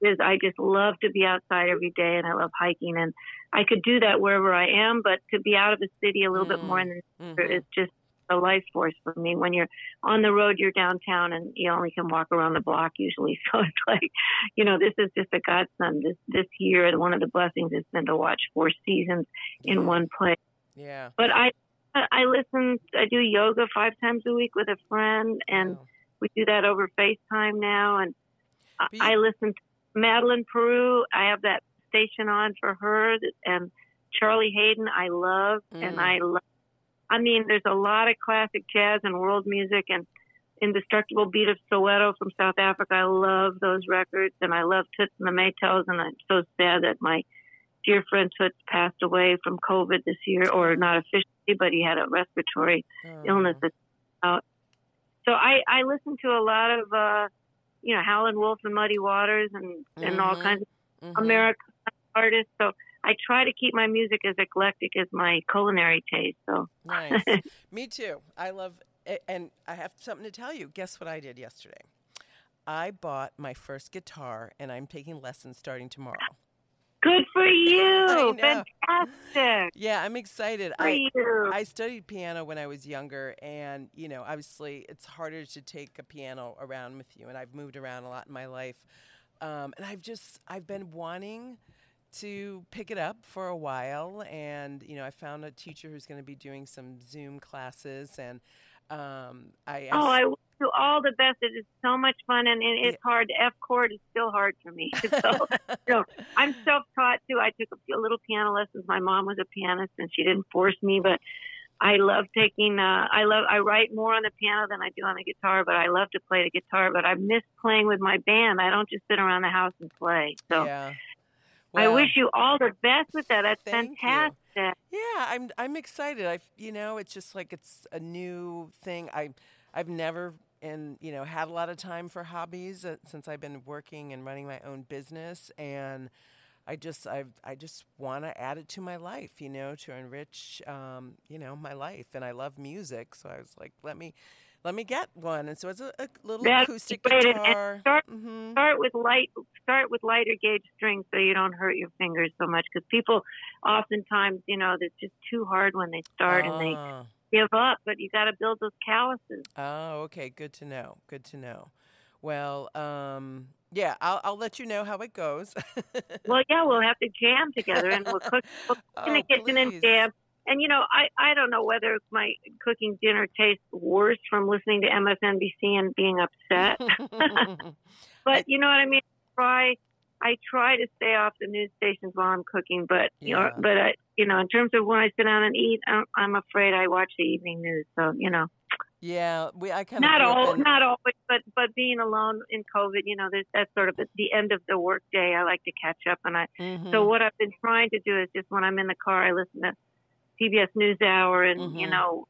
is I just love to be outside every day, and I love hiking, and I could do that wherever I am, but to be out of the city a little bit more in the nature is just a life force for me. When you're on the road, you're downtown and you only can walk around the block usually. So it's like, you know, this is just a godsend. This year, one of the blessings has been to watch four seasons in one place. Yeah. But I listen, I do yoga 5 times a week with a friend, and we do that over FaceTime now. And I listen to Madeline Peru. I have that station on for her, and Charlie Hayden I love, and I mean, there's a lot of classic jazz and world music, and Indestructible Beat of Soweto from South Africa. I love those records, and I love Toots and the Maytals, and I'm so sad that my dear friend Toots passed away from COVID this year, or not officially, but he had a respiratory illness that's out. So I listen to a lot of, you know, Howlin' Wolf and Muddy Waters and all kinds of American artists. So I try to keep my music as eclectic as my culinary taste. So nice. Me too. I love it. And I have something to tell you. Guess what I did yesterday? I bought my first guitar, and I'm taking lessons starting tomorrow. Good for you. Fantastic. Yeah, I'm excited. I studied piano when I was younger, and, you know, obviously it's harder to take a piano around with you, and I've moved around a lot in my life. And I've been wanting to pick it up for a while, and, you know, I found a teacher who's going to be doing some Zoom classes, and I wish you all the best. It is so much fun, and it's hard. F chord is still hard for me. So, I'm self-taught too. I took a little piano lessons. My mom was a pianist, and she didn't force me, but I love taking. I write more on the piano than I do on the guitar, but I love to play the guitar. But I miss playing with my band. I don't just sit around the house and play. So. Yeah. Well, I wish you all the best with that. That's fantastic. You. Yeah, I'm excited. You know, it's just like it's a new thing. I've never had a lot of time for hobbies since I've been working and running my own business, and I just want to add it to my life, you know, to enrich my life. And I love music, so I was like, let me get one. And so it's a little acoustic guitar. And start with lighter gauge strings so you don't hurt your fingers so much. Because people oftentimes, you know, it's just too hard when they start and they give up. But you got to build those calluses. Oh, okay. Good to know. Well, yeah, I'll let you know how it goes. Well, yeah, we'll have to jam together, and we'll cook in the kitchen and jam. And, you know, I don't know whether my cooking dinner tastes worse from listening to MSNBC and being upset. But you know what I mean? I try to stay off the news stations while I'm cooking. But, in terms of when I sit down and eat, I'm afraid I watch the evening news. So, you know. Yeah, not always, but being alone in COVID, you know, that's sort of at the end of the work day. I like to catch up. And so what I've been trying to do is just when I'm in the car, I listen to PBS NewsHour and,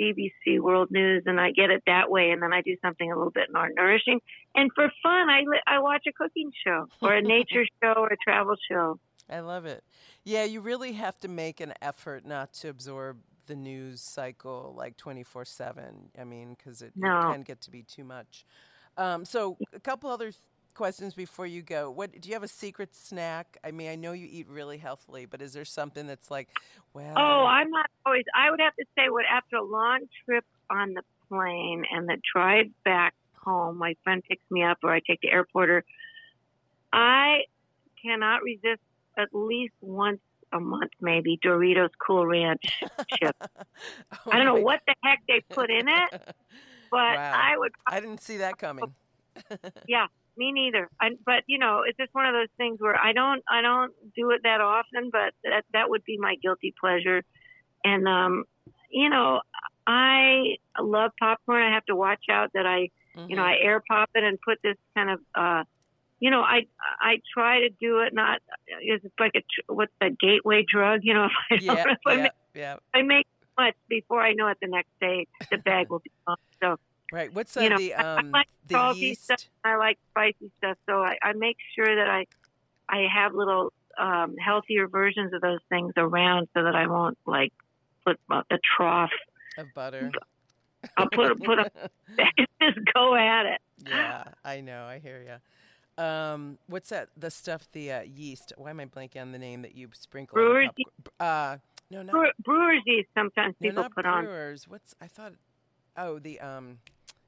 BBC World News, and I get it that way, and then I do something a little bit more nourishing. And for fun, I watch a cooking show or a nature show or a travel show. I love it. Yeah, you really have to make an effort not to absorb the news cycle like 24/7. I mean, because it can get to be too much. So a couple other questions before you go. Do you have a secret snack? I mean, I know you eat really healthily, but is there something that's like, well... Oh, I'm not always... I would have to say after a long trip on the plane and the drive back home, my friend picks me up or I take the airport, or I cannot resist at least once a month, maybe, Doritos Cool Ranch chips. I don't know what the heck they put in it, but I didn't see that coming. Yeah. Me neither. But you know, it's just one of those things where I don't do it that often, but that would be my guilty pleasure. And you know, I love popcorn. I have to watch out that I air pop it and put this kind of you know, I try to do it not, it's like a, what's that, gateway drug? You know, I make much before I know it the next day, the bag will be gone. So, right. What's I like the salty yeast? Stuff, I like spicy stuff. So I make sure that I have little healthier versions of those things around so that I won't like put a trough of butter. I'll put a just go at it. Yeah, I know. I hear you. What's that? The stuff, the yeast. Why am I blanking on the name that you sprinkle? Brewer's yeast. Brewer's yeast. Sometimes people put on. Brewers. What's? I thought. Oh, the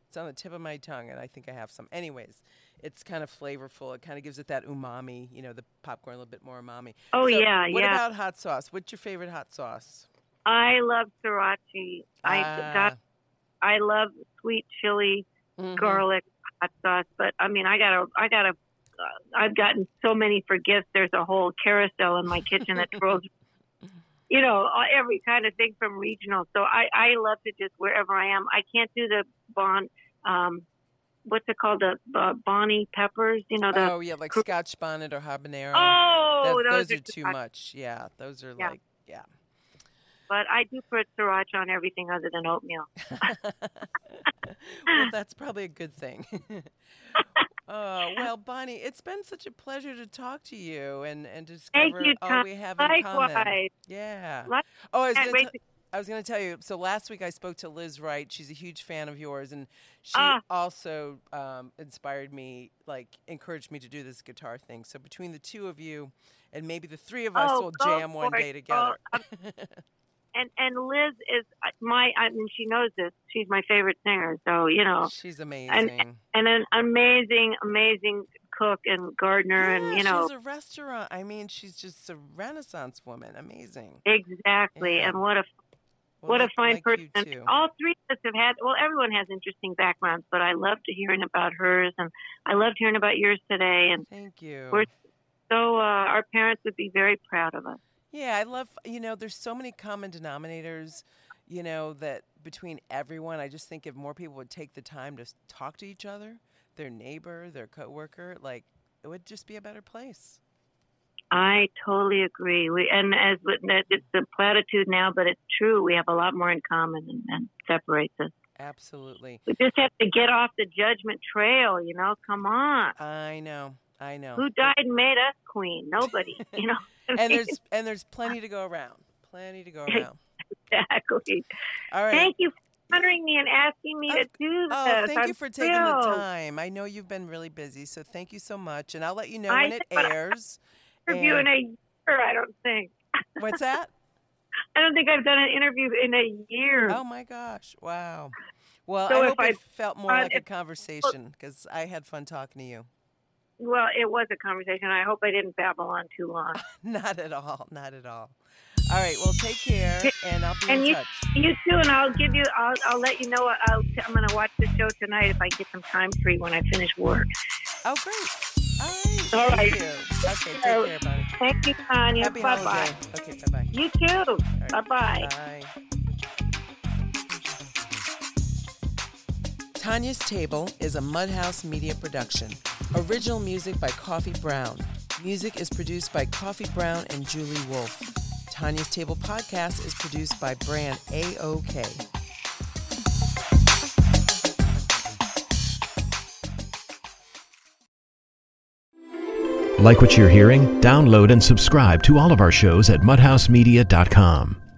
it's on the tip of my tongue, and I think I have some. Anyways, it's kind of flavorful. It kind of gives it that umami. You know, the popcorn a little bit more umami. Oh, so yeah. What about hot sauce? What's your favorite hot sauce? I love sriracha. I love sweet chili, garlic, hot sauce. But I mean, I've gotten so many for gifts. There's a whole carousel in my kitchen that rolls, you know, every kind of thing from regional. So I love to just wherever I am. I can't do the what's it called? The Bonnie peppers, you know. Oh yeah, like Scotch bonnet or habanero. Oh, those are too much. Yeah, those are like yeah. But I do put sriracha on everything other than oatmeal. Well, that's probably a good thing. Well, Bonnie, it's been such a pleasure to talk to you and discover all we have in common. Yeah. I was going to tell you, so last week I spoke to Liz Wright. She's a huge fan of yours, and she also inspired me, like encouraged me to do this guitar thing. So between the two of you and maybe the three of us will jam one day together. And Liz is she knows this. She's my favorite singer. So, you know. She's amazing. And an amazing, amazing cook and gardener. Yeah, and, you know. She's a restaurant. I mean, she's just a Renaissance woman. Amazing. Exactly. Yeah. And what a fine person. All three of us have had, well, everyone has interesting backgrounds, but I loved hearing about hers. And I loved hearing about yours today. And thank you. We're so, our parents would be very proud of us. Yeah, I love, you know, there's so many common denominators, you know, that between everyone, I just think if more people would take the time to talk to each other, their neighbor, their coworker, like, it would just be a better place. I totally agree. And as it's a platitude now, but it's true. We have a lot more in common and separates us. Absolutely. We just have to get off the judgment trail, you know, come on. I know. Who died and made us queen? Nobody, you know. And there's plenty to go around. Exactly. All right. Thank you for honoring me and asking me to do this. Oh, thank you for taking the time. I know you've been really busy, so thank you so much. And I'll let you know when it airs. Interview in a year, I don't think. What's that? I don't think I've done an interview in a year. Oh my gosh! Wow. Well, so I hope it felt more like a conversation because I had fun talking to you. Well, it was a conversation. I hope I didn't babble on too long. Not at all. All right. Well, take care, and I'll be in touch. You too, and I'll give you. I'll let you know. I'm going to watch the show tonight if I get some time free when I finish work. Oh, great! All right. Thank you. Okay. Take care, buddy. Thank you, Tanya. Bye bye. Okay. Bye bye. You too. Right. Bye bye. Bye. Tanya's Table is a Mudhouse Media production. Original music by Coffee Brown. Music is produced by Coffee Brown and Julie Wolf. Tanya's Table podcast is produced by Brand AOK. Like what you're hearing? Download and subscribe to all of our shows at mudhousemedia.com.